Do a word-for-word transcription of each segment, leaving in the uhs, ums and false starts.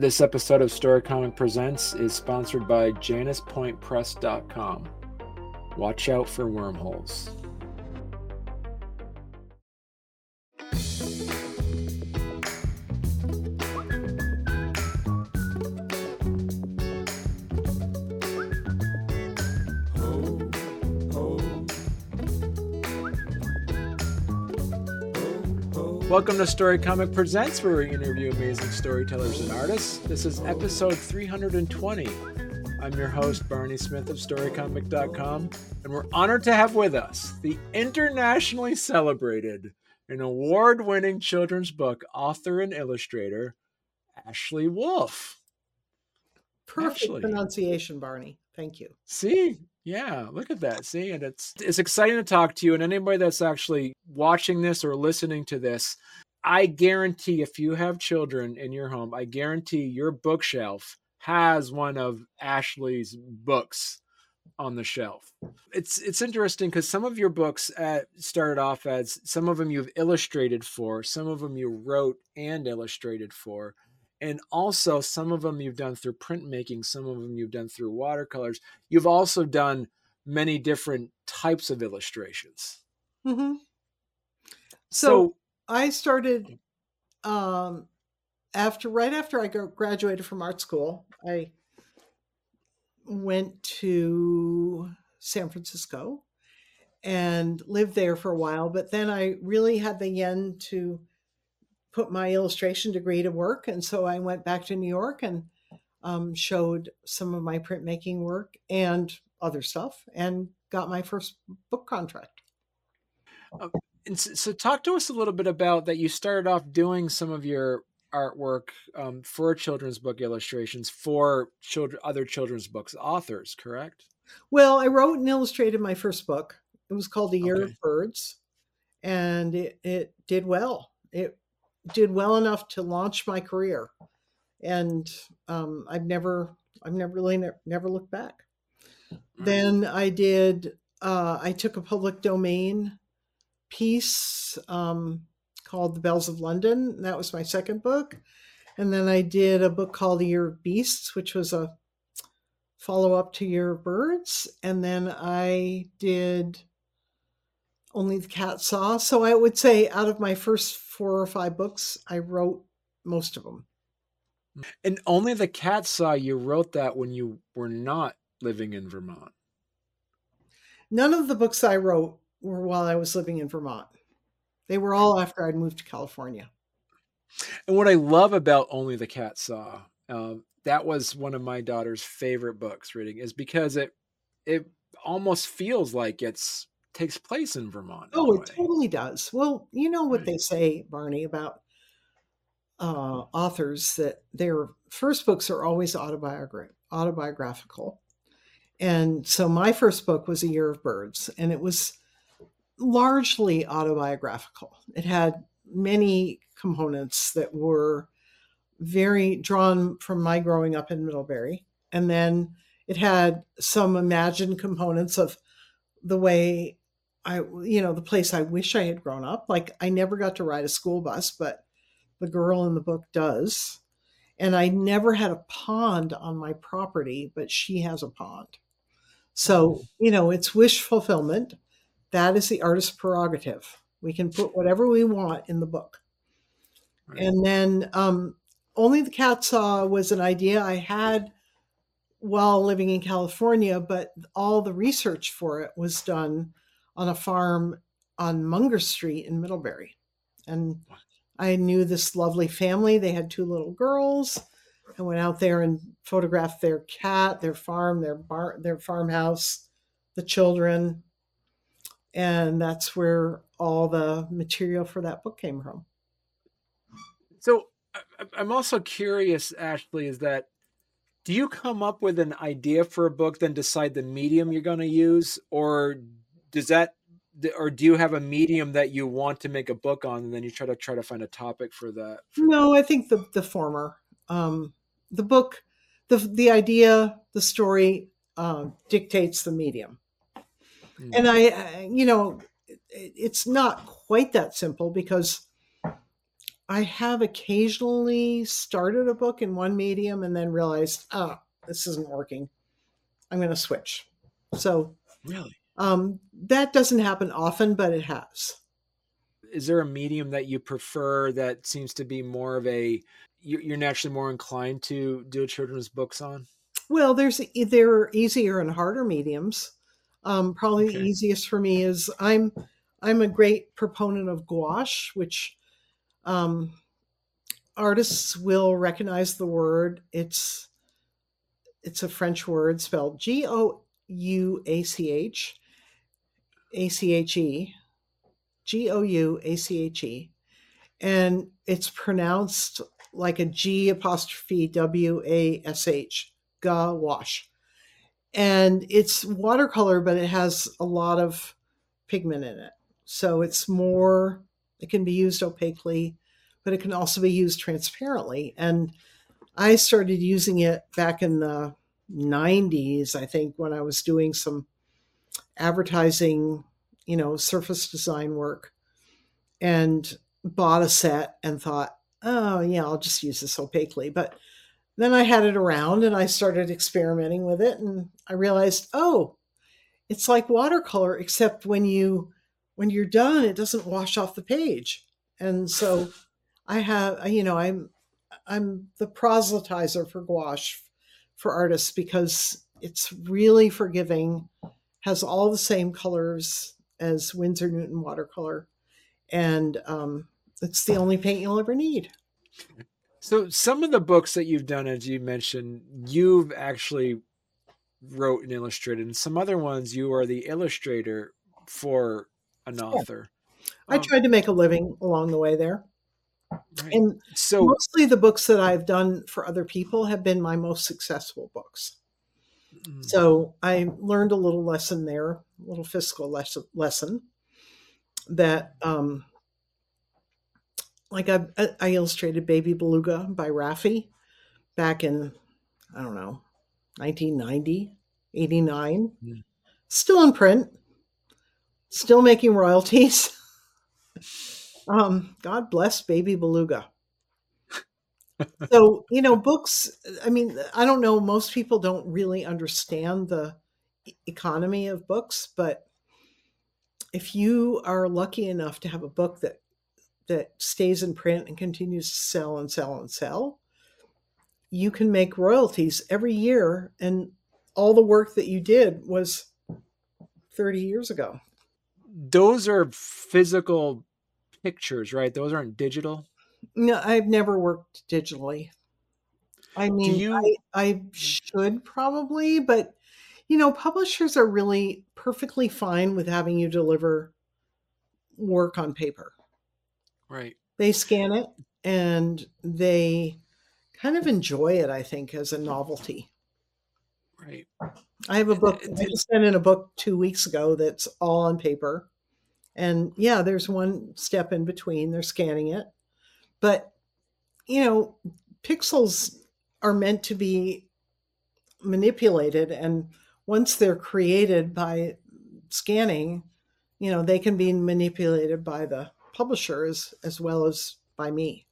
This episode of Story Comic Presents is sponsored by Janus Point Press dot com. Watch out for wormholes. Welcome to Story Comic Presents, where we interview amazing storytellers and artists. This is episode three hundred twenty. I'm your host, Barney Smith of Story Comic dot com, and we're honored to have with us the internationally celebrated and award-winning children's book author and illustrator, Ashley Wolff. Perfect Ashley. Pronunciation, Barney. Thank you. See? Yeah, look at that. See, and it's it's exciting to talk to you. And anybody that's actually watching this or listening to this, I guarantee if you have children in your home, I guarantee your bookshelf has one of Ashley's books on the shelf. It's it's interesting because some of your books at, started off as some of them you've illustrated for, some of them you wrote and illustrated for. And also some of them you've done through printmaking, some of them you've done through watercolors. You've also done many different types of illustrations. Mm-hmm. So, so I started um, after, right after I graduated from art school, I went to San Francisco and lived there for a while. But then I really had the yen to put my illustration degree to work. And so I went back to New York and um, showed some of my printmaking work and other stuff and got my first book contract. Uh, and so, so talk to us a little bit about that. You started off doing some of your artwork um, for children's book illustrations for children, other children's books authors, correct? Well, I wrote and illustrated my first book. It was called A Year okay. of Birds, and it, it did well. It did well enough to launch my career, and um, I've never, I've never really ne- never looked back. Mm-hmm. Then I did, uh, I took a public domain piece um, called The Bells of London. That was my second book, and then I did a book called The Year of Beasts, which was a follow up to Year of Birds, and then I did Only the Cat Saw. So I would say out of my first four or five books, I wrote most of them. And Only the Cat Saw, you wrote that when you were not living in Vermont. None of the books I wrote were while I was living in Vermont. They were all after I'd moved to California. And what I love about Only the Cat Saw, uh, that was one of my daughter's favorite books reading, is because it it almost feels like it's takes place in Vermont. Oh, it totally does. Well, you know what right. they say, Barney, about uh, authors, that their first books are always autobiogra- autobiographical. And so my first book was A Year of Birds, and it was largely autobiographical. It had many components that were very drawn from my growing up in Middlebury. And then it had some imagined components of the way I, you know, the place I wish I had grown up. Like, I never got to ride a school bus, but the girl in the book does. And I never had a pond on my property, but she has a pond. So, you know, it's wish fulfillment. That is the artist's prerogative. We can put whatever we want in the book. Right. And then um, Only the Cat Saw was an idea I had while living in California, but all the research for it was done on a farm on Munger Street in Middlebury. And I knew this lovely family. They had two little girls. I went out there and photographed their cat, their farm, their bar, their farmhouse, the children. And that's where all the material for that book came from. So I'm also curious, Ashley, is that do you come up with an idea for a book, then decide the medium you're going to use, or does that, or do you have a medium that you want to make a book on, and then you try to try to find a topic for that? For no, that? I think the the former, um, the book, the the idea, the story uh, dictates the medium, mm. and I, I, you know, it, it's not quite that simple because I have occasionally started a book in one medium and then realized, oh, this isn't working. I'm going to switch. So really, um, that doesn't happen often, but it has. Is there a medium that you prefer that seems to be more of a, you're naturally more inclined to do children's books on? Well, there's there are easier and harder mediums. Um, probably okay. The easiest for me is I'm I'm a great proponent of gouache, which um, artists will recognize the word. It's it's a French word spelled G O U A C H, A C H E, G O U A C H E. And it's pronounced like a G apostrophe W A S H, gouache. And it's watercolor, but it has a lot of pigment in it. So it's more, it can be used opaquely, but it can also be used transparently. And I started using it back in the nineties, I think, when I was doing some advertising, you know, surface design work, and bought a set and thought, oh, yeah, I'll just use this opaquely. But then I had it around and I started experimenting with it, and I realized, oh, it's like watercolor, except when you when you're done, it doesn't wash off the page. And so I have, you know, I'm I'm the proselytizer for gouache for artists because it's really forgiving, has all the same colors as Winsor Newton watercolor, and um, it's the only paint you'll ever need. So some of the books that you've done, as you mentioned, you've actually wrote and illustrated, and some other ones you are the illustrator for an author. Yeah. Um, I tried to make a living along the way there. Right. And so mostly the books that I've done for other people have been my most successful books. Mm-hmm. So I learned a little lesson there, a little fiscal lesson, lesson that, um, like I, I illustrated Baby Beluga by Raffi back in, I don't know, nineteen ninety, eighty-nine, yeah. Still in print, still making royalties. um, God bless Baby Beluga. So, you know, books, I mean, I don't know, most people don't really understand the economy of books, but if you are lucky enough to have a book that that stays in print and continues to sell and sell and sell, you can make royalties every year. And all the work that you did was thirty years ago. Those are physical pictures, right? Those aren't digital. No, I've never worked digitally. I mean, you... I, I should probably, but you know, publishers are really perfectly fine with having you deliver work on paper. Right. They scan it and they kind of enjoy it, I think, as a novelty. Right. I have a book. I just sent in a book two weeks ago that's all on paper. And yeah, there's one step in between. They're scanning it. But, you know, pixels are meant to be manipulated. And once they're created by scanning, you know, they can be manipulated by the publishers as well as by me.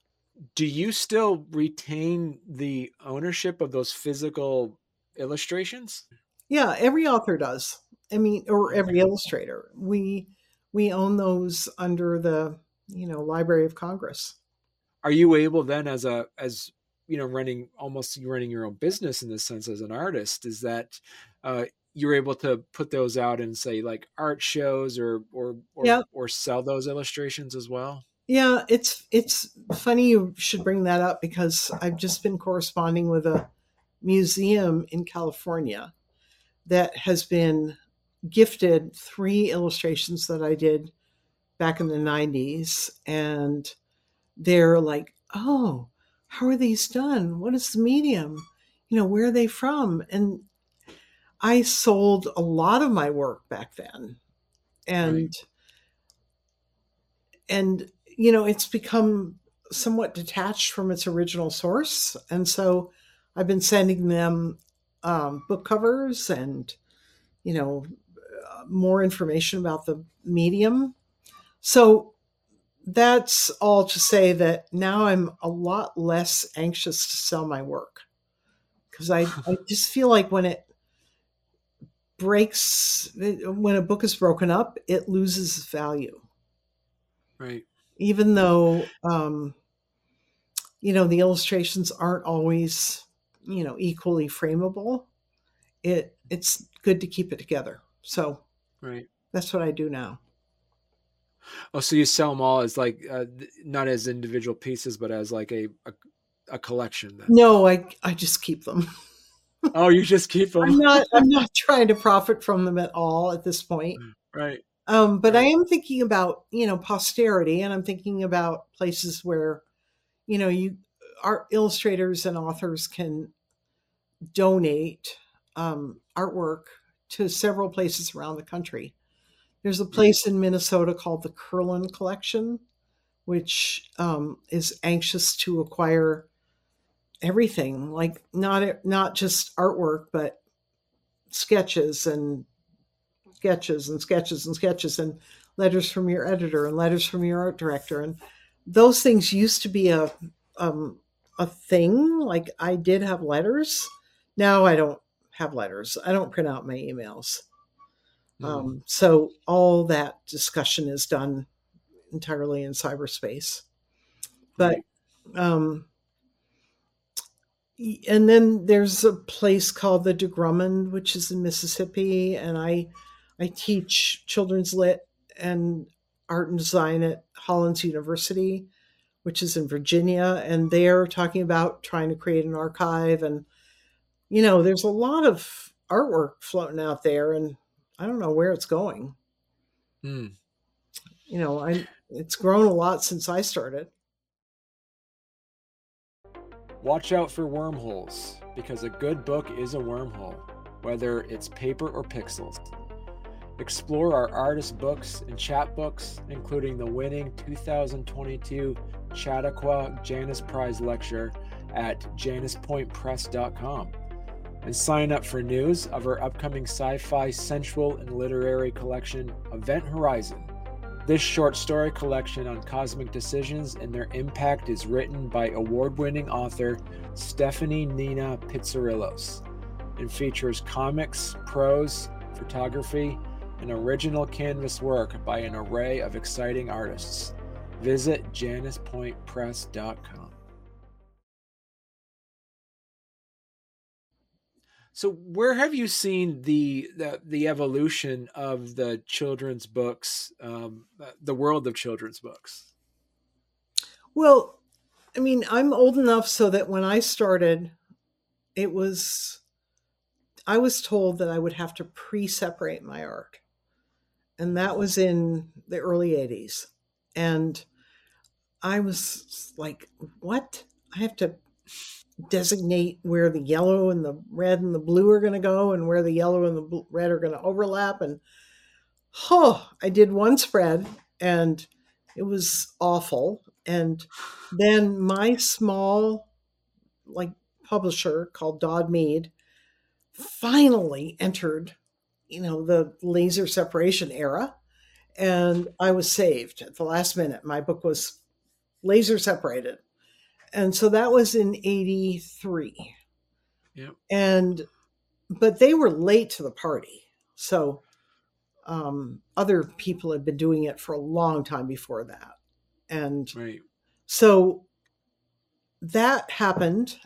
Do you still retain the ownership of those physical illustrations? Yeah, every author does. I mean, or every illustrator. We we own those under the, you know, Library of Congress. Are you able then as a as you know running almost you running your own business in this sense as an artist, is that uh you're able to put those out and say like art shows or, or, or, yeah. or sell those illustrations as well? Yeah. It's, it's funny you should bring that up because I've just been corresponding with a museum in California that has been gifted three illustrations that I did back in the nineties. And they're like, oh, how are these done? What is the medium? You know, where are they from? And I sold a lot of my work back then, and right. and you know it's become somewhat detached from its original source, and so I've been sending them um, book covers and you know uh, more information about the medium. So that's all to say that now I'm a lot less anxious to sell my work, because I, I just feel like when it breaks, when a book is broken up, it loses value. Right. Even though, um, you know, the illustrations aren't always, you know, equally frameable, it it's good to keep it together. So right. That's what I do now. Oh, so you sell them all as like, uh, not as individual pieces, but as like a, a, a collection then. No, I, I just keep them. Oh, you just keep them. I'm not, I'm not trying to profit from them at all at this point. Right. Um, but right. I am thinking about, you know, posterity, and I'm thinking about places where, you know, you art illustrators and authors can donate um, artwork to several places around the country. There's a place in Minnesota called the Kerlin Collection, which um, is anxious to acquire everything, like not not just artwork, but sketches and sketches and sketches and sketches and letters from your editor and letters from your art director. And those things used to be a um, a thing. Like I did have letters. Now I don't have letters. I don't print out my emails. Um, so all that discussion is done entirely in cyberspace, but, um, and then there's a place called the DeGrummond, which is in Mississippi. And I, I teach children's lit and art and design at Hollins University, which is in Virginia. And they're talking about trying to create an archive, and, you know, there's a lot of artwork floating out there, and I don't know where it's going. Mm. You know, I it's grown a lot since I started. Watch out for wormholes, because a good book is a wormhole, whether it's paper or pixels. Explore our artist books and chapbooks, including the winning two thousand twenty-two Chautauqua Janus Prize lecture at Janus Point Press dot com. And sign up for news of our upcoming sci-fi, sensual, and literary collection, Event Horizon. This short story collection on cosmic decisions and their impact is written by award-winning author Stephanie Nina Pitsirilos, and features comics, prose, photography, and original canvas work by an array of exciting artists. Visit Janus Point Press dot com. So where have you seen the, the, the evolution of the children's books, um, the world of children's books? Well, I mean, I'm old enough so that when I started, it was, I was told that I would have to pre-separate my art. And that was in the early eighties. And I was like, what? I have to designate where the yellow and the red and the blue are going to go, and where the yellow and the blue, red are going to overlap. And oh, I did one spread and it was awful. And then my small like publisher called Dodd Mead finally entered, you know, the laser separation era. And I was saved at the last minute. My book was laser separated. And so that was in eighty-three. Yep. And, but they were late to the party. So um, other people had been doing it for a long time before that. And right. So that happened.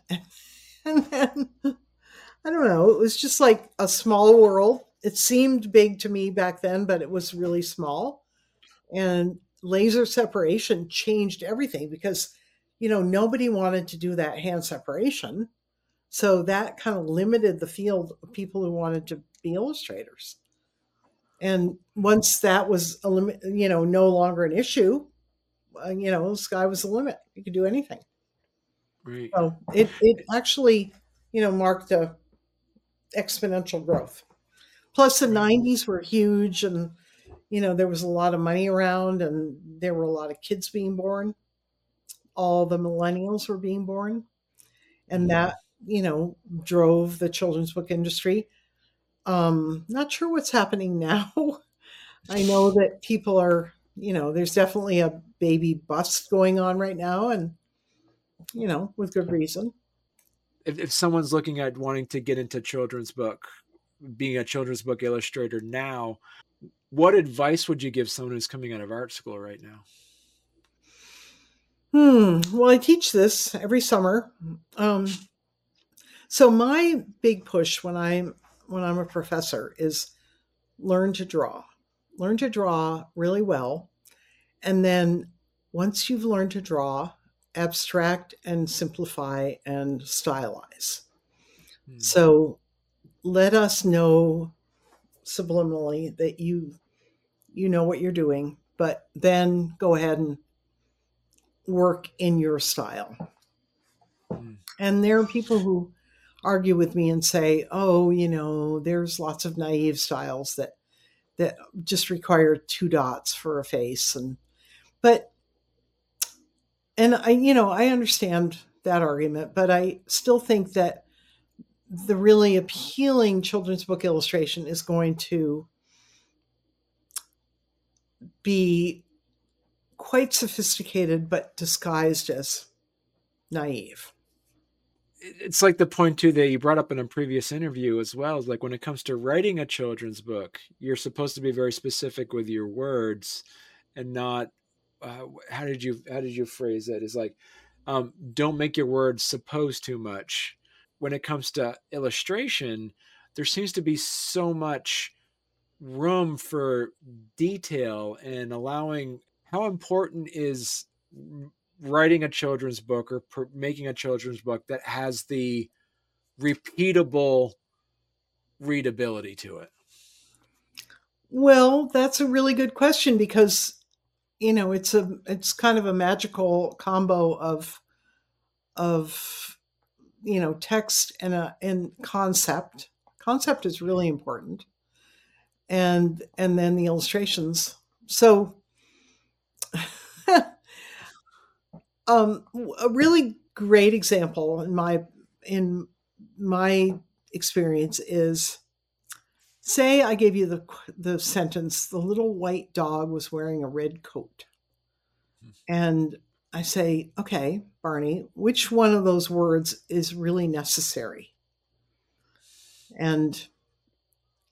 And then, I don't know, it was just like a small world. It seemed big to me back then, but it was really small. And laser separation changed everything, because you know, nobody wanted to do that hand separation. So that kind of limited the field of people who wanted to be illustrators. And once that was, you know, no longer an issue, you know, the sky was the limit. You could do anything. Right. So it, it actually, you know, marked a exponential growth. Plus the nineties were huge, and, you know, there was a lot of money around, and there were a lot of kids being born. All the millennials were being born, and that, you know, drove the children's book industry. Um, not sure what's happening now. I know that people are, you know, there's definitely a baby bust going on right now, and, you know, with good reason. If, if someone's looking at wanting to get into children's book, being a children's book illustrator now, what advice would you give someone who's coming out of art school right now? Hmm. Well, I teach this every summer. Um, so my big push when I'm, when I'm a professor is learn to draw, learn to draw really well. And then once you've learned to draw, abstract and simplify and stylize. Hmm. So let us know subliminally that you, you know what you're doing, but then go ahead and work in your style. Mm. And there are people who argue with me and say, oh, you know, there's lots of naive styles that that just require two dots for a face. And but and I, you know, I understand that argument, but I still think that the really appealing children's book illustration is going to be quite sophisticated, but disguised as naive. It's like the point too that you brought up in a previous interview as well, is like when it comes to writing a children's book, you're supposed to be very specific with your words and not, uh, how did you, how did you phrase it? It's like, um, don't make your words suppose too much. When it comes to illustration, there seems to be so much room for detail and allowing. How important is writing a children's book or per- making a children's book that has the repeatable readability to it? Well, that's a really good question because, you know, it's a, it's kind of a magical combo of, of, you know, text and a, and concept. Concept is really important. And, and then the illustrations. So, um, a really great example in my in my experience is, say I gave you the the sentence, the little white dog was wearing a red coat, and I say, okay, Barney, which one of those words is really necessary? And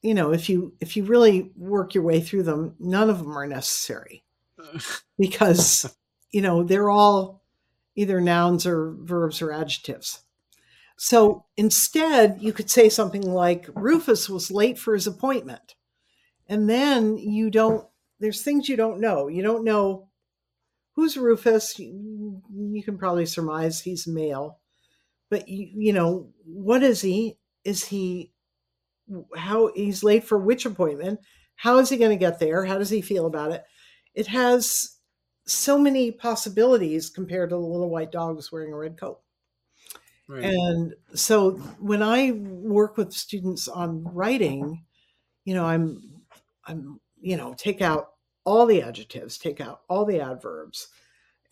you know, if you if you really work your way through them, none of them are necessary. Because, you know, they're all either nouns or verbs or adjectives. So instead, you could say something like, Rufus was late for his appointment. And then you don't, there's things you don't know. You don't know who's Rufus. You, you can probably surmise he's male. But, you, you know, what is he? Is he, how, he's late for which appointment? How is he going to get there? How does he feel about it? It has so many possibilities compared to the little white dogs wearing a red coat. Right. And so when I work with students on writing, you know, I'm, I'm, you know, take out all the adjectives, take out all the adverbs,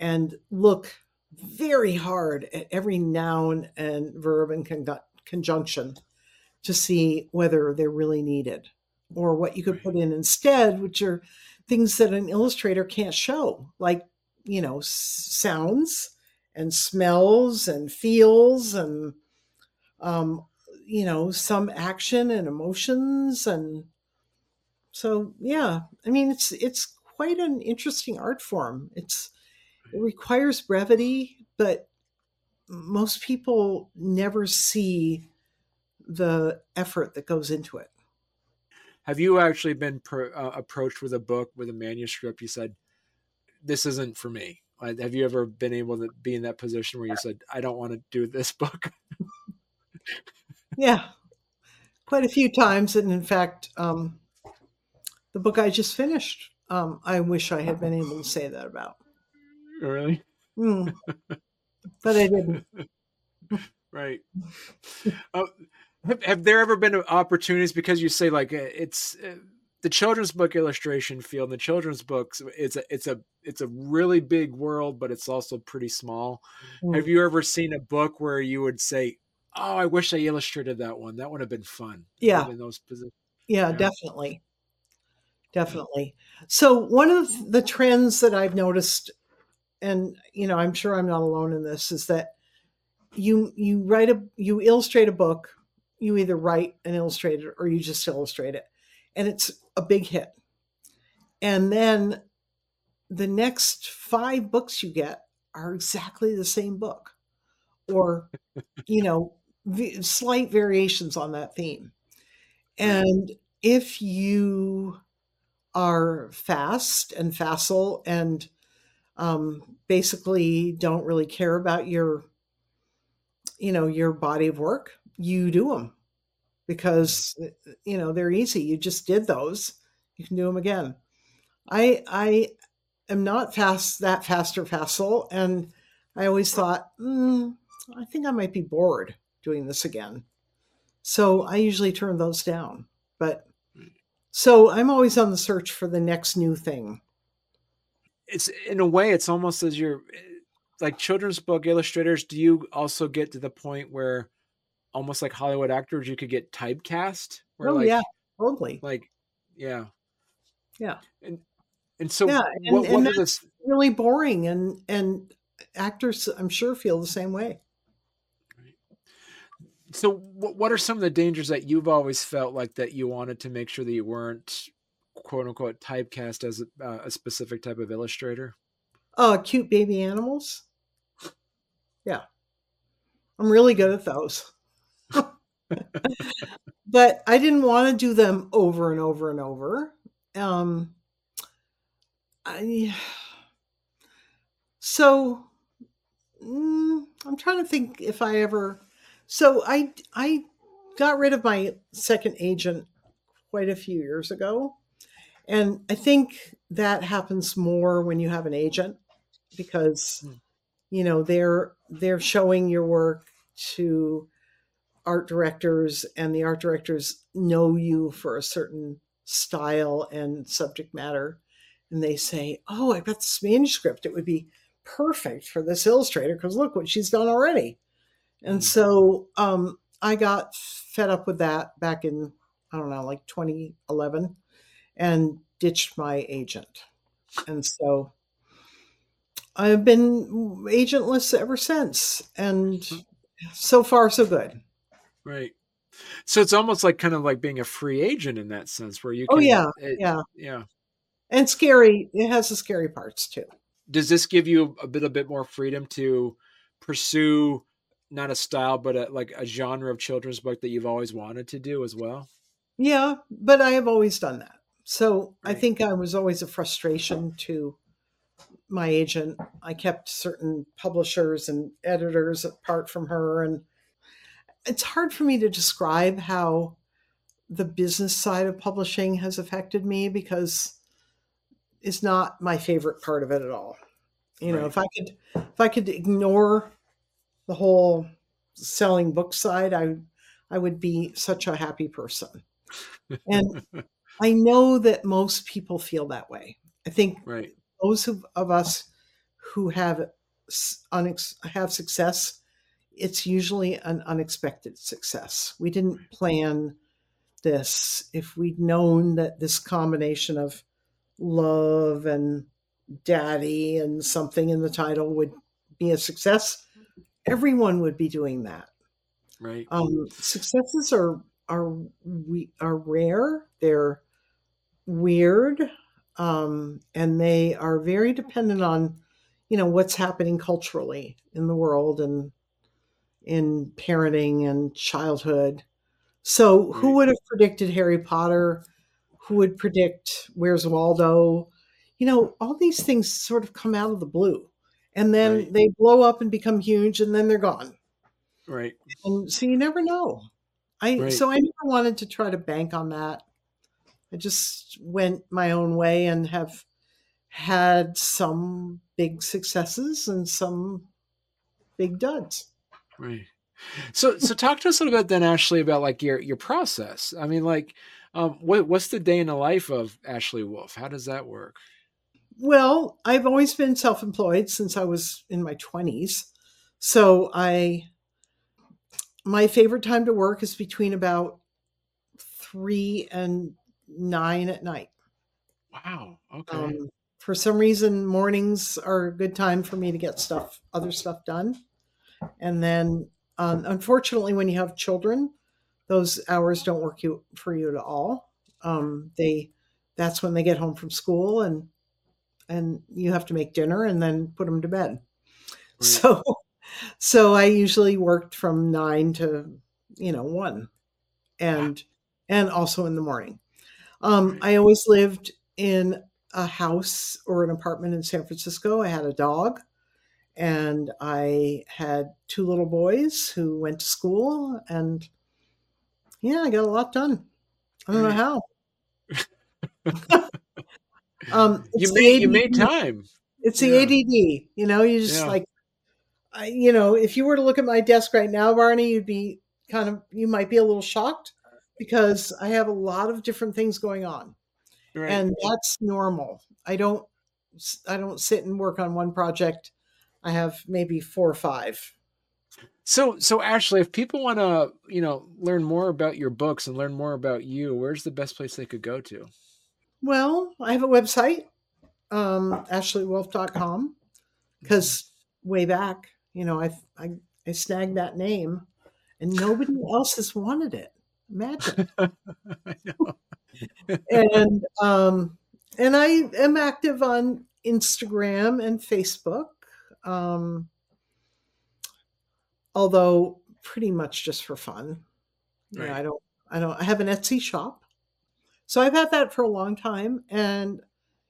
and look very hard at every noun and verb and con- conjunction to see whether they're really needed or what you could put in instead, which are things that an illustrator can't show, like, you know, sounds and smells and feels and, um, you know, some action and emotions. And so, yeah, I mean, it's, it's quite an interesting art form. It's, it requires brevity, but most people never see the effort that goes into it. Have you actually been per, uh, approached with a book, with a manuscript? You said, this isn't for me. Like, have you ever been able to be in that position where you said, I don't want to do this book? Yeah, quite a few times. And in fact, um, the book I just finished, um, I wish I had been able to say that about. Really? Mm. But I didn't. Right. Oh. Have, have there ever been opportunities, because you say like it's uh, the children's book illustration field, and the children's books, it's a, it's a, it's a really big world, but it's also pretty small. Mm. Have you ever seen a book where you would say, oh, I wish I illustrated that one. That would have been fun. Yeah. In those positions. Yeah, yeah, definitely. Definitely. So one of the trends that I've noticed and you know, I'm sure I'm not alone in this, is that you you write a you illustrate a book, you either write and illustrate it or you just illustrate it, and it's a big hit. And then the next five books you get are exactly the same book, or you know, v- slight variations on that theme. And if you are fast and facile and um, basically don't really care about your, you know, your body of work, you do them because, you know, they're easy. You just did those. You can do them again. I, I am not fast, that fast or facile. And I always thought, mm, I think I might be bored doing this again. So I usually turn those down, but so I'm always on the search for the next new thing. It's in a way, it's almost as you're like children's book illustrators. Do you also get to the point where almost like Hollywood actors, you could get typecast? Where oh like, yeah, totally. Like, yeah. Yeah. And, and so yeah, and, what, and what that's the... really boring. And, and actors, I'm sure, feel the same way. So what are some of the dangers that you've always felt like that you wanted to make sure that you weren't, quote unquote, typecast as a, uh, a specific type of illustrator? Oh, cute baby animals. Yeah. I'm really good at those. But I didn't want to do them over and over and over. Um, I, so mm, I'm trying to think if I ever... So I, I got rid of my second agent quite a few years ago. And I think that happens more when you have an agent because, mm. you know, they're, they're showing your work to art directors, and the art directors know you for a certain style and subject matter. And they say, oh, I've got this manuscript. It would be perfect for this illustrator because look what she's done already. And so um, I got fed up with that back in, I don't know, like twenty eleven, and ditched my agent. And so I've been agentless ever since. And so far, so good. Right. So it's almost like kind of like being a free agent in that sense where you can. Oh, yeah. It, yeah. Yeah. And scary. It has the scary parts, too. Does this give you a bit, a bit more freedom to pursue not a style, but a, like a genre of children's book that you've always wanted to do as well? Yeah, but I have always done that. So right. I think I was always a frustration to my agent. I kept certain publishers and editors apart from her. And it's hard for me to describe how the business side of publishing has affected me because it's not my favorite part of it at all. You right. know, if I could, if I could ignore the whole selling book side, I, I would be such a happy person. And I know that most people feel that way. I think right. those of, of us who have, unex, have success, it's usually an unexpected success. We didn't plan this. If we'd known that this combination of love and daddy and something in the title would be a success, everyone would be doing that. Right. Um, successes are, are, we are rare. They're weird. Um, and they are very dependent on, you know, what's happening culturally in the world and in parenting and childhood. So right. who would have predicted Harry Potter? Who would predict Where's Waldo? You know, all these things sort of come out of the blue. And then right. they blow up and become huge, and then they're gone. Right. And so you never know. I right. So I never wanted to try to bank on that. I just went my own way and have had some big successes and some big duds. Right. So so talk to us a little bit then, Ashley, about like your, your process. I mean, like, um, what what's the day in the life of Ashley Wolff? How does that work? Well, I've always been self-employed since I was in my twenties. So I, my favorite time to work is between about three and nine at night. Wow. Okay. Um, for some reason, mornings are a good time for me to get stuff, other stuff done. And then, um, unfortunately, when you have children, those hours don't work you, for you at all. Um, they, that's when they get home from school, and and you have to make dinner and then put them to bed. Right. So, so I usually worked from nine to, you know, one, and yeah. and also in the morning. Um, I always lived in a house or an apartment in San Francisco. I had a dog, and I had two little boys who went to school, and yeah, I got a lot done. I don't know how. um, you, made, you made time. It's the yeah. A D D. You know, you just yeah. like, I, you know, if you were to look at my desk right now, Barney, you'd be kind of, you might be a little shocked, because I have a lot of different things going on. Right. And that's normal. I don't, I don't sit and work on one project. I have maybe four or five. So, so Ashley, if people want to, you know, learn more about your books and learn more about you, where's the best place they could go to? Well, I have a website, um, ashley wolff dot com, because way back, you know, I, I, I snagged that name, and nobody else has wanted it. Imagine. I know. and um and I am active on Instagram and Facebook, um although pretty much just for fun. Right. Yeah, I don't I don't I have an Etsy shop, so I've had that for a long time, and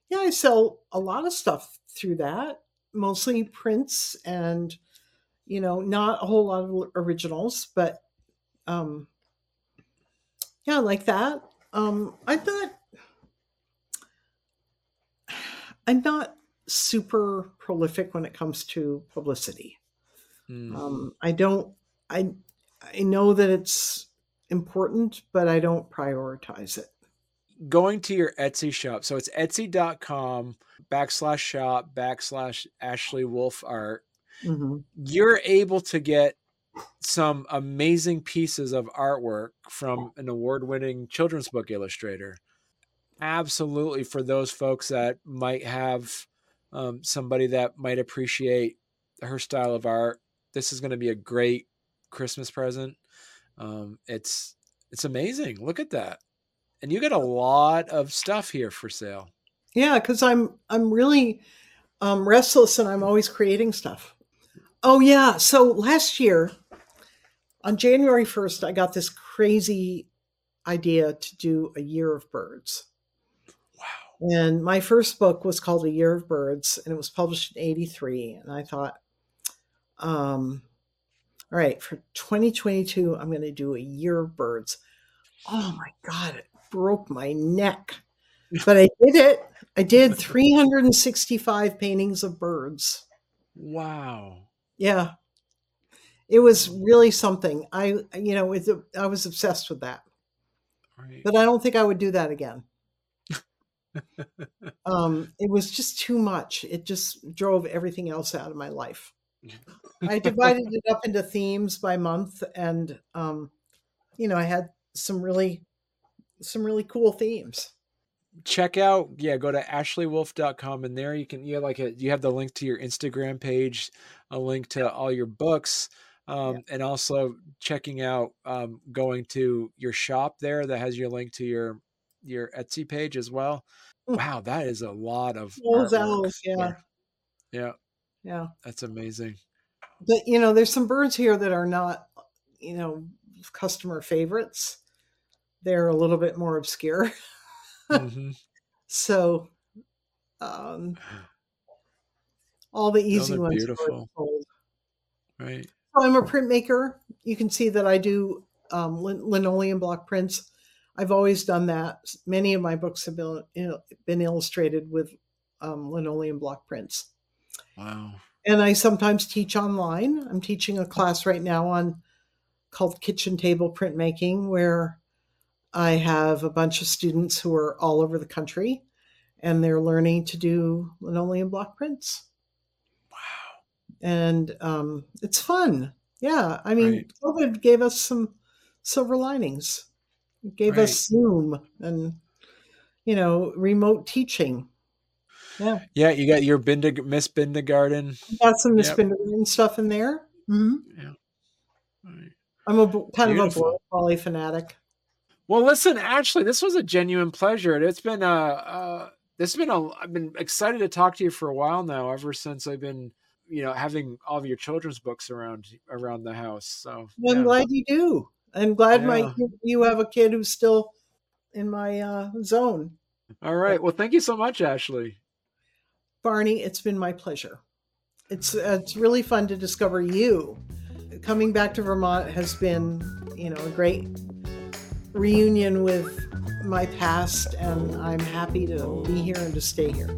yeah, I sell a lot of stuff through that, mostly prints, and you know, not a whole lot of originals, but um yeah, like that. Um, I'm not, I'm not super prolific when it comes to publicity. Mm. Um, I don't, I, I know that it's important, but I don't prioritize it. Going to your Etsy shop. So it's etsy.com backslash shop backslash Ashley Wolff Art. Mm-hmm. You're able to get some amazing pieces of artwork from an award-winning children's book illustrator. Absolutely. For those folks that might have um, somebody that might appreciate her style of art, this is going to be a great Christmas present. Um, it's, it's amazing. Look at that. And you got a lot of stuff here for sale. Yeah. Cause I'm, I'm really um, restless, and I'm always creating stuff. Oh yeah. So last year, on January first, I got this crazy idea to do A Year of Birds. Wow. And my first book was called A Year of Birds, and it was published in eighty-three. And I thought, um, all right, for twenty twenty-two, I'm going to do A Year of Birds. Oh my God, it broke my neck. But I did it. I did three hundred sixty-five paintings of birds. Wow. Yeah. It was really something. I, you know, it, I was obsessed with that, right. But I don't think I would do that again. um, it was just too much. It just drove everything else out of my life. I divided it up into themes by month, and, um, you know, I had some really, some really cool themes. Check out, yeah, go to ashley wolff dot com, and there you can, you have like a, you have the link to your Instagram page, a link to all your books. Um, yeah. And also checking out, um, going to your shop there that has your link to your, your Etsy page as well. Wow. That is a lot of, owls, yeah. There. Yeah. Yeah. That's amazing. But you know, there's some birds here that are not, you know, customer favorites. They're a little bit more obscure. Mm-hmm. So, um, all the easy Those are ones. Beautiful. Right. I'm a printmaker. You can see that I do um, lin- linoleum block prints. I've always done that. Many of my books have been, you know, been illustrated with um, linoleum block prints. Wow. And I sometimes teach online. I'm teaching a class right now on called Kitchen Table Printmaking, where I have a bunch of students who are all over the country, and they're learning to do linoleum block prints. Wow. And um, it's fun. Yeah. I mean, right. COVID gave us some silver linings. It gave right. us Zoom and, you know, remote teaching. Yeah. Yeah. You got your Bindig- Miss Bindergarten. Got some Miss yep. Bindergarten stuff in there. Mm-hmm. Yeah. Right. I'm a kind Beautiful. of a Wally fanatic. Well, listen, Ashley, this was a genuine pleasure. And it's been a, uh, this has been a, I've been excited to talk to you for a while now, ever since I've been, you know, having all of your children's books around, around the house. So well, yeah. I'm glad you do. I'm glad yeah. my, you have a kid who's still in my uh, zone. All right. Well, thank you so much, Ashley. Barney, it's been my pleasure. It's, it's really fun to discover you. Coming back to Vermont has been, you know, a great reunion with my past, and I'm happy to be here and to stay here.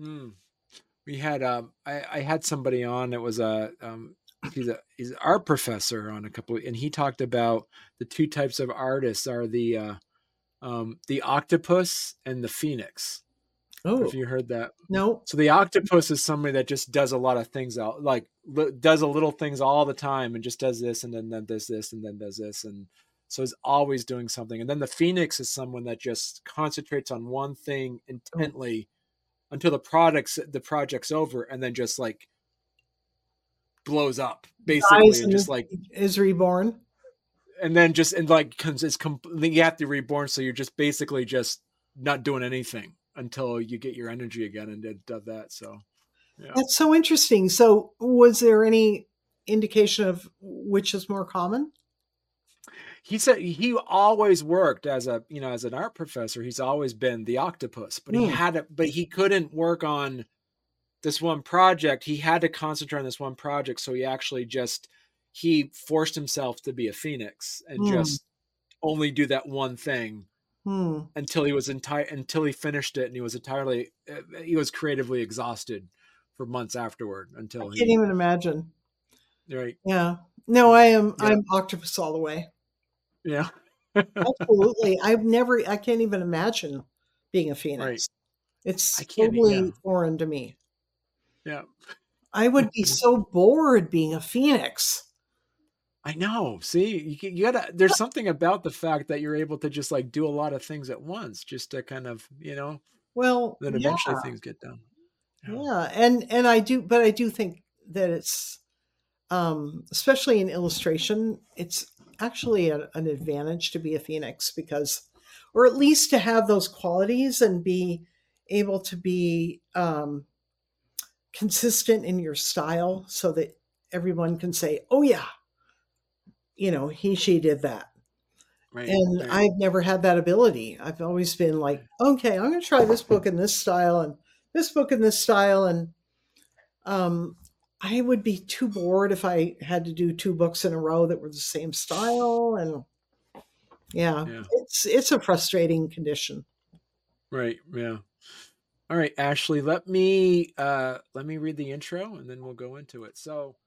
Mm. We had um, I, I had somebody on that was a um, he's a he's an art professor on a couple of, and he talked about the two types of artists are the uh, um, the octopus and the phoenix. Oh, if you heard that? No. So the octopus is somebody that just does a lot of things out, like li- does a little things all the time, and just does this and then, then does this and then does this, and so is always doing something. And then the phoenix is someone that just concentrates on one thing intently. Oh. Until the products, the project's over, and then just like blows up, basically, and just like is reborn, and then just and like comes is completely you have to reborn. So you're just basically just not doing anything until you get your energy again and did, did that. So yeah. That's so interesting. So was there any indication of which is more common? He said he always worked as a, you know, as an art professor. He's always been the octopus, but mm. he had, a, but he couldn't work on this one project. He had to concentrate on this one project. So he actually just, he forced himself to be a phoenix and mm. just only do that one thing mm. until he was entire, until he finished it. And he was entirely, he was creatively exhausted for months afterward until I can't he can't even imagine. Right. Yeah. No, I am. Yeah. I'm octopus all the way. Yeah, absolutely. I've never, I can't even imagine being a phoenix. Right. It's totally yeah. foreign to me. Yeah. I would be so bored being a phoenix. I know. See, you, you gotta, there's something about the fact that you're able to just like do a lot of things at once, just to kind of, you know, well, then eventually yeah. things get done. Yeah. yeah. And, and I do, but I do think that it's, um, especially in illustration, it's, actually a, an advantage to be a phoenix because, or at least to have those qualities and be able to be um, consistent in your style so that everyone can say, oh yeah, you know, he, she did that. Right, and right. I've never had that ability. I've always been like, okay, I'm going to try this book in this style and this book in this style. And um, I would be too bored if I had to do two books in a row that were the same style. And yeah, yeah. it's, it's a frustrating condition. Right. Yeah. All right, Ashley, let me, uh, let me read the intro and then we'll go into it. So